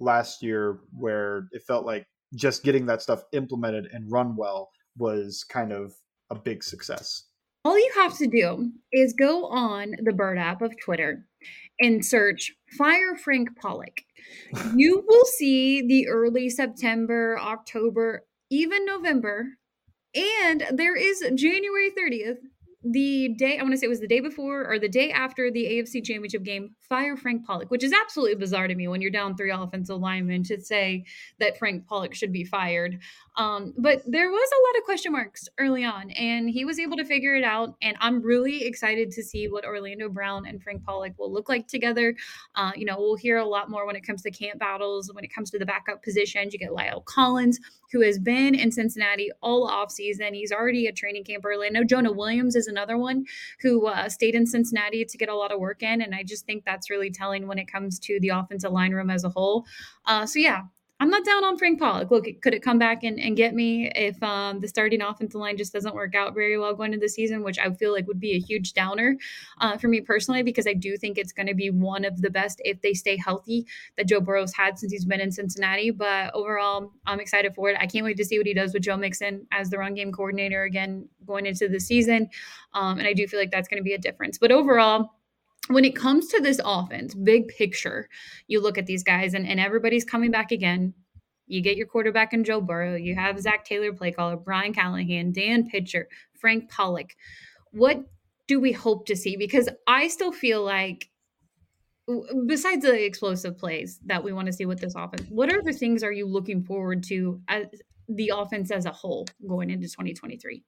last year where it felt like just getting that stuff implemented and run well was kind of a big success. All you have to do is go on the Bird app of Twitter and search Fire Frank Pollack. You will see the early September, October, even November. And there is January thirtieth, the day, I want to say it was the day before or the day after the A F C Championship game, Fire Frank Pollack, which is absolutely bizarre to me when you're down three offensive linemen to say that Frank Pollack should be fired. Um, but there was a lot of question marks early on, and he was able to figure it out. And I'm really excited to see what Orlando Brown and Frank Pollack will look like together. Uh, you know, we'll hear a lot more when it comes to camp battles, when it comes to the backup positions. You get Lyle Collins, who has been in Cincinnati all offseason. He's already at training camp early. I know Jonah Williams is another one who uh, stayed in Cincinnati to get a lot of work in. And I just think that's really telling when it comes to the offensive line room as a whole. Uh, so, yeah. I'm not down on Frank Pollack. Look, could it come back and, and get me if um, the starting offensive line just doesn't work out very well going into the season, which I feel like would be a huge downer uh, for me personally, because I do think it's going to be one of the best if they stay healthy that Joe Burrow's had since he's been in Cincinnati. But overall, I'm excited for it. I can't wait to see what he does with Joe Mixon as the run game coordinator again going into the season. Um, and I do feel like that's going to be a difference. But overall, when it comes to this offense, big picture, you look at these guys and, and everybody's coming back again. You get your quarterback in Joe Burrow. You have Zac Taylor, play caller, Brian Callahan, Dan Pitcher, Frank Pollack. What do we hope to see? Because I still feel like besides the explosive plays that we want to see with this offense, what other things are you looking forward to as the offense as a whole going into twenty twenty-three?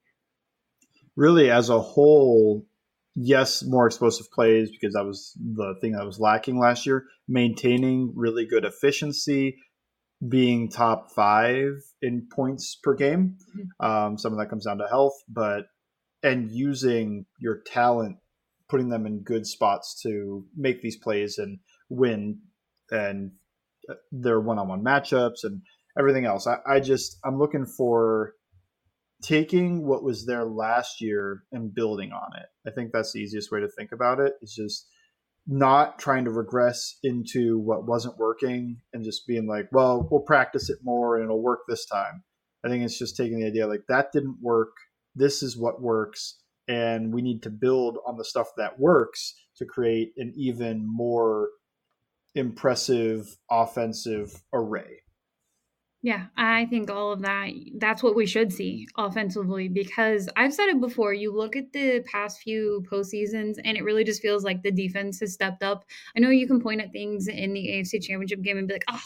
Really, as a whole, yes, more explosive plays, because that was the thing that was lacking last year. Maintaining really good efficiency, being top five in points per game. Mm-hmm. Um, some of that comes down to health, but and using your talent, putting them in good spots to make these plays and win and their one-on-one matchups and everything else. I, I just, I'm looking for taking what was there last year and building on it. I think that's the easiest way to think about it. It's just not trying to regress into what wasn't working and just being like, well, we'll practice it more and it'll work this time. I think it's just taking the idea like that didn't work. This is what works. And we need to build on the stuff that works to create an even more impressive offensive array. Yeah, I think all of that, that's what we should see offensively, because I've said it before, you look at the past few postseasons and it really just feels like the defense has stepped up. I know you can point at things in the A F C Championship game and be like, oh,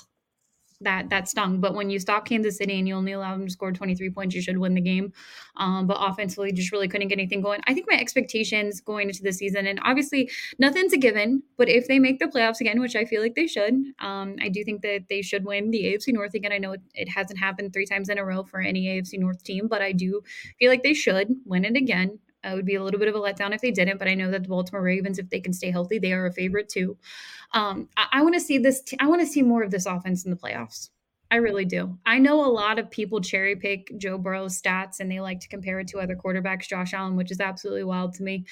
that that stung. But when you stop Kansas City and you only allow them to score twenty-three points, you should win the game. Um, but offensively, just really couldn't get anything going. I think my expectations going into the season, and obviously nothing's a given, but if they make the playoffs again, which I feel like they should, um, I do think that they should win the A F C North again. I know it, it hasn't happened three times in a row for any A F C North team, but I do feel like they should win it again. It would be a little bit of a letdown if they didn't, but I know that the Baltimore Ravens, if they can stay healthy, they are a favorite too. Um, I, I want to see this. T- I want to see more of this offense in the playoffs. I really do. I know a lot of people cherry pick Joe Burrow's stats and they like to compare it to other quarterbacks, Josh Allen, which is absolutely wild to me.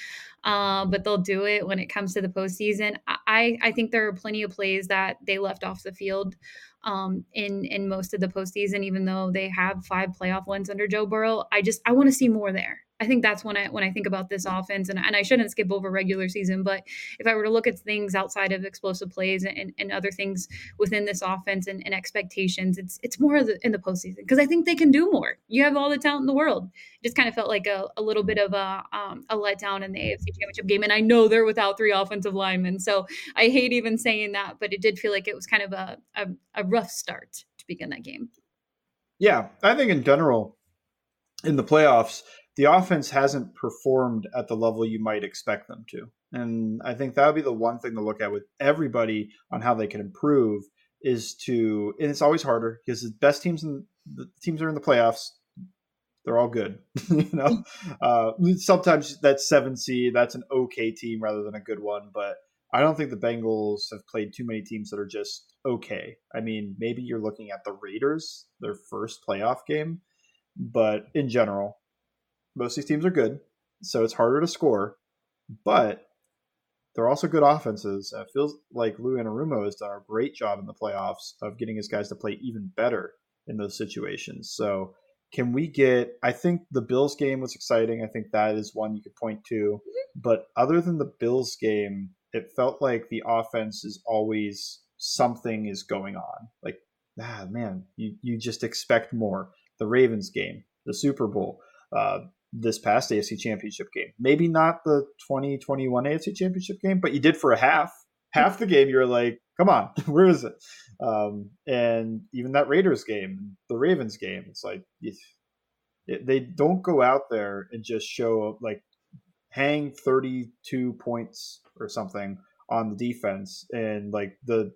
Uh, but they'll do it when it comes to the postseason. I, I think there are plenty of plays that they left off the field um, in, in most of the postseason, even though they have five playoff wins under Joe Burrow. I just, I want to see more there. I think that's when I when I think about this offense, and, and I shouldn't skip over regular season, but if I were to look at things outside of explosive plays and, and other things within this offense and, and expectations, it's it's more the, in the postseason, because I think they can do more. You have all the talent in the world. It just kind of felt like a, a little bit of a, um, a letdown in the A F C Championship game, and I know they're without three offensive linemen, so I hate even saying that, but it did feel like it was kind of a, a, a rough start to begin that game. Yeah, I think in general, in the playoffs, the offense hasn't performed at the level you might expect them to. And I think that would be the one thing to look at with everybody on how they can improve is to, and it's always harder because the best teams in the teams that are in the playoffs, they're all good. you know, uh, sometimes that's seven seed, that's an okay team rather than a good one. But I don't think the Bengals have played too many teams that are just okay. I mean, maybe you're looking at the Raiders, their first playoff game, but in general, most of these teams are good, so it's harder to score, but they're also good offenses. It feels like Lou Anarumo has done a great job in the playoffs of getting his guys to play even better in those situations. So can we get – I think the Bills game was exciting. I think that is one you could point to. But other than the Bills game, it felt like the offense is always something is going on. Like, ah, man, you, you just expect more. The Ravens game, the Super Bowl. Uh, this past A F C Championship game. Maybe not the twenty twenty-one A F C Championship game, but you did for a half. Half the game, you were like, come on, where is it? Um, and even that Raiders game, the Ravens game, it's like it, it, they don't go out there and just show up, like hang thirty-two points or something on the defense and like the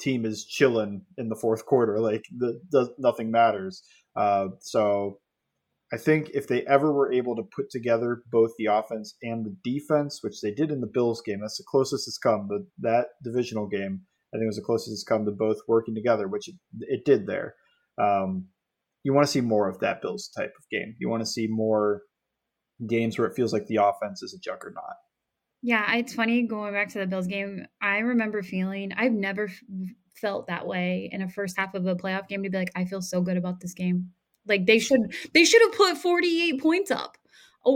team is chilling in the fourth quarter. Like the, the nothing matters. Uh, so I think if they ever were able to put together both the offense and the defense, which they did in the Bills game, that's the closest it's come. The, that divisional game, I think, was the closest it's come to both working together, which it, it did there. Um, you want to see more of that Bills type of game. You want to see more games where it feels like the offense is a juggernaut. Yeah, it's funny going back to the Bills game. I remember feeling I've never f- felt that way in a first half of a playoff game to be like, I feel so good about this game. Like they should, they should have put forty-eight points up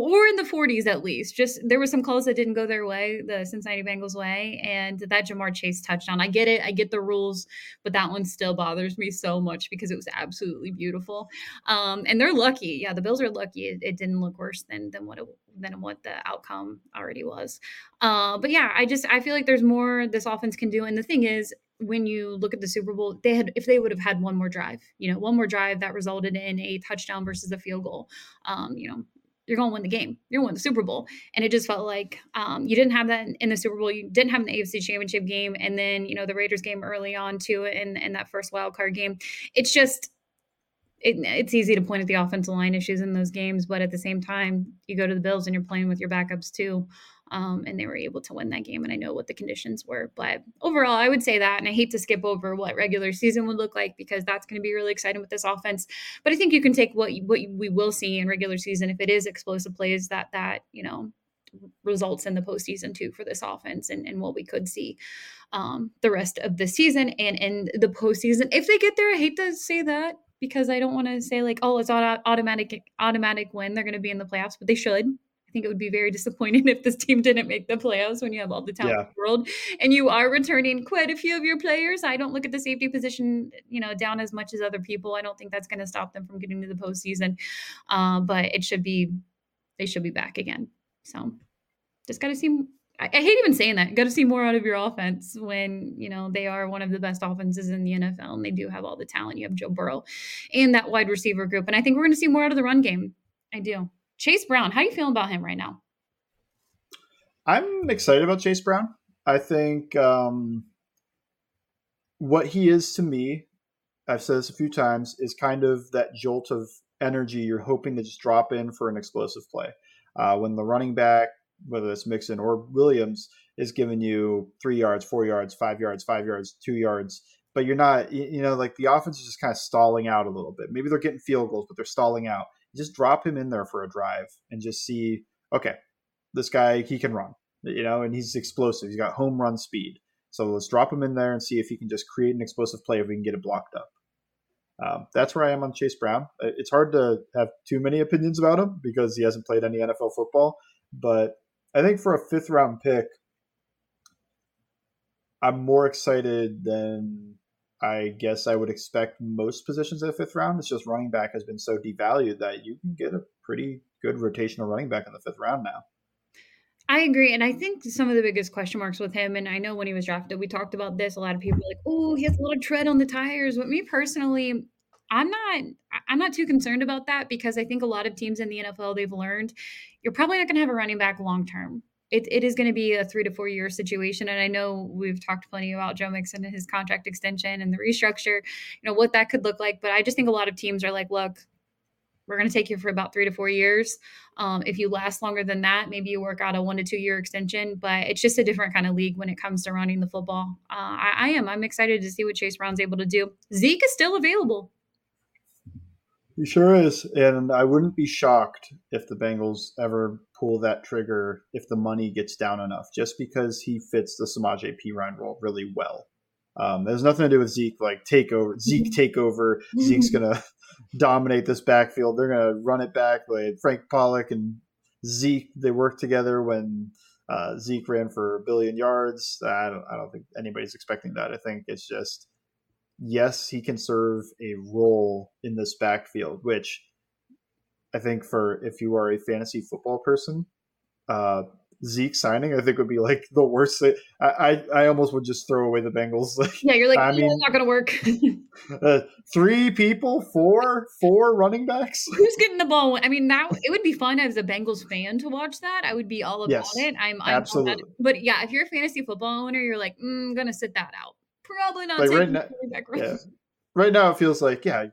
or in the forties at least. Just there were some calls that didn't go their way, the Cincinnati Bengals way, and that Jamar Chase touchdown. I get it. I get the rules, but that one still bothers me so much because it was absolutely beautiful. Um, and they're lucky. Yeah, the Bills are lucky. It, it didn't look worse than than what it, than what the outcome already was. Uh, but yeah, I just I feel like there's more this offense can do. And the thing is, when you look at the Super Bowl, they had, if they would have had one more drive, you know, one more drive that resulted in a touchdown versus a field goal, um, you know, you're going to win the game. You're going to win the Super Bowl. And it just felt like um, you didn't have that in the Super Bowl. You didn't have an A F C Championship game. And then, you know, the Raiders game early on too, and, and that first wild card game. It's just, it, it's easy to point at the offensive line issues in those games. But at the same time, you go to the Bills and you're playing with your backups too. Um, and they were able to win that game. And I know what the conditions were, but overall, I would say that, and I hate to skip over what regular season would look like because that's going to be really exciting with this offense. But I think you can take what, you, what you, we will see in regular season, if it is explosive plays that, that, you know, results in the postseason too for this offense, and, and what we could see um, the rest of the season and in the postseason, if they get there. I hate to say that because I don't want to say like, oh, it's automatic, automatic win. They're going to be in the playoffs, but they should. I think it would be very disappointing if this team didn't make the playoffs when you have all the talent yeah. in the world and you are returning quite a few of your players. I don't look at the safety position, you know, down as much as other people. I don't think that's going to stop them from getting to the postseason. Uh, but it should be, they should be back again. So just got to see. I, I hate even saying that. Got to see more out of your offense when, you know, they are one of the best offenses in the N F L and they do have all the talent. You have Joe Burrow and that wide receiver group. And I think we're going to see more out of the run game. I do. Chase Brown, how are you feeling about him right now? I'm excited about Chase Brown. I think um, what he is to me, I've said this a few times, is kind of that jolt of energy you're hoping to just drop in for an explosive play. Uh, when the running back, whether it's Mixon or Williams, is giving you three yards, four yards, five yards, five yards, two yards, but you're not, you know, like the offense is just kind of stalling out a little bit. Maybe they're getting field goals, but they're stalling out. Just drop him in there for a drive and just see, okay, this guy, he can run, you know, and he's explosive. He's got home run speed. So let's drop him in there and see if he can just create an explosive play, if we can get it blocked up. Um, that's where I am on Chase Brown. It's hard to have too many opinions about him because he hasn't played any N F L football. But I think for a fifth round pick, I'm more excited than I guess I would expect most positions at the fifth round. It's just running back has been so devalued that you can get a pretty good rotational running back in the fifth round now. I agree. And I think some of the biggest question marks with him, and I know when he was drafted, we talked about this, a lot of people were like, oh, he has a little tread on the tires. But me personally, I'm not, I'm not too concerned about that because I think a lot of teams in the N F L, they've learned you're probably not going to have a running back long-term. It It is going to be a three to four year situation. And I know we've talked plenty about Joe Mixon and his contract extension and the restructure, you know, what that could look like. But I just think a lot of teams are like, look, we're going to take you for about three to four years. Um, if you last longer than that, maybe you work out a one to two year extension. But it's just a different kind of league when it comes to running the football. Uh, I, I am. I'm excited to see what Chase Brown's able to do. Zeke is still available. He sure is. And I wouldn't be shocked if the Bengals ever pull that trigger if the money gets down enough, just because he fits the Samaje Perine role really well. Um, there's nothing to do with Zeke, like take over. Zeke take over. Zeke's going to dominate this backfield. They're going to run it back. Like Frank Pollack and Zeke, they worked together when uh, Zeke ran for a billion yards. I don't, I don't think anybody's expecting that. I think it's just, yes, he can serve a role in this backfield, which I think for if you are a fantasy football person, uh, Zeke signing, I think would be like the worst thing. I, I, I almost would just throw away the Bengals. Like, yeah, you're like, I mean, it's not going to work. uh, three people, four, four running backs. Who's getting the ball? I mean, now it would be fun as a Bengals fan to watch that. I would be all about yes, it. I'm, I'm absolutely. All about it. But yeah, if you're a fantasy football owner, you're like, mm, I'm going to sit that out. Probably not. Like right, na- yeah. Right now, it feels like, yeah,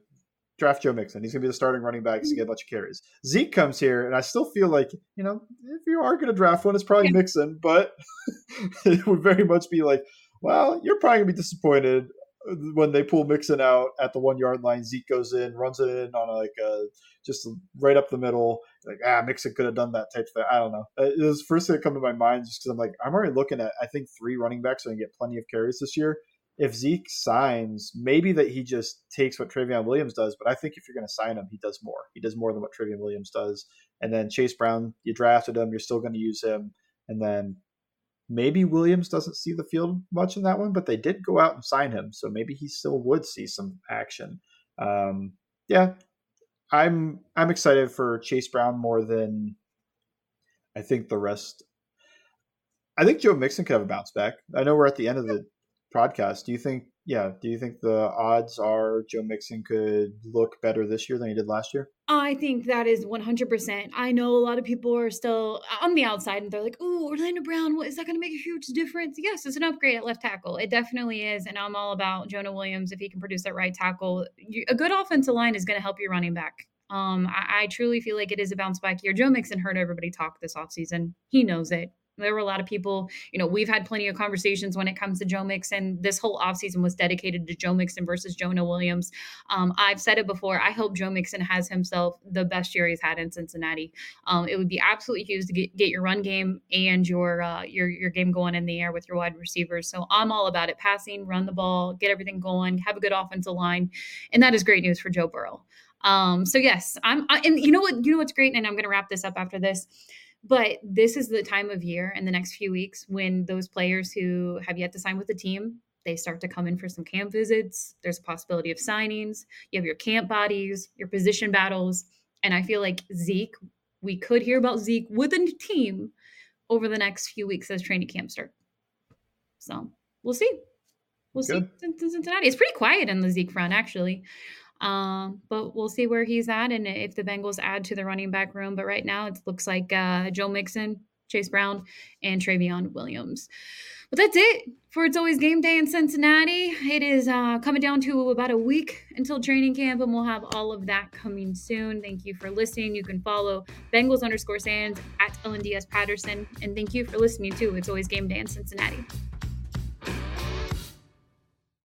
draft Joe Mixon. He's going to be the starting running back. He's going to get a bunch of carries. Zeke comes here, and I still feel like, you know, if you are going to draft one, it's probably Mixon, but it would very much be like, well, you're probably going to be disappointed when they pull Mixon out at the one-yard line. Zeke goes in, runs it in on like a, just right up the middle. Like, ah, Mixon could have done that type of thing. I don't know. It was the first thing that come to my mind just because I'm like, I'm already looking at, I think, three running backs are going to get plenty of carries this year. If Zeke signs, maybe that he just takes what Trayveon Williams does, but I think if you're going to sign him, he does more. He does more than what Trayveon Williams does. And then Chase Brown, you drafted him, you're still going to use him. And then maybe Williams doesn't see the field much in that one, but they did go out and sign him, so maybe he still would see some action. Um, yeah, I'm I'm excited for Chase Brown more than I think the rest. I think Joe Mixon could have a bounce back. I know we're at the end of the podcast. Do you think? Yeah, do you think the odds are Joe Mixon could look better this year than he did last year? I think that is one hundred percent. I know a lot of people are still on the outside and they're like, "Ooh, Orlando Brown, what, is that going to make a huge difference?" Yes, it's an upgrade at left tackle. It definitely is, and I'm all about Jonah Williams if he can produce that right tackle. A good offensive line is going to help your running back. Um, I, I truly feel like it is a bounce back year. Joe Mixon heard everybody talk this offseason. He knows it. There were a lot of people, you know, we've had plenty of conversations when it comes to Joe Mixon. This whole offseason was dedicated to Joe Mixon versus Jonah Williams. Um, I've said it before. I hope Joe Mixon has himself the best year he's had in Cincinnati. Um, it would be absolutely huge to get, get your run game and your, uh, your, your game going in the air with your wide receivers. So I'm all about it. Passing, run the ball, get everything going, have a good offensive line. And that is great news for Joe Burrow. Um, so yes, I'm, I, and you know what, you know, what's great. And I'm going to wrap this up after this. But this is the time of year in the next few weeks when those players who have yet to sign with the team, they start to come in for some camp visits. There's a possibility of signings. You have your camp bodies, your position battles. And I feel like Zeke, we could hear about Zeke with a team over the next few weeks as training camp starts. So we'll see. We'll Good. see. Cincinnati. It's pretty quiet in the Zeke front, actually. Um, but we'll see where he's at and if the Bengals add to the running back room. But right now it looks like uh, Joe Mixon, Chase Brown, and Trayveon Williams. But that's it for It's Always Game Day in Cincinnati. It is uh, coming down to about a week until training camp, and we'll have all of that coming soon. Thank you for listening. You can follow Bengals underscore Sands at L N D S Patterson. And thank you for listening to It's Always Game Day in Cincinnati.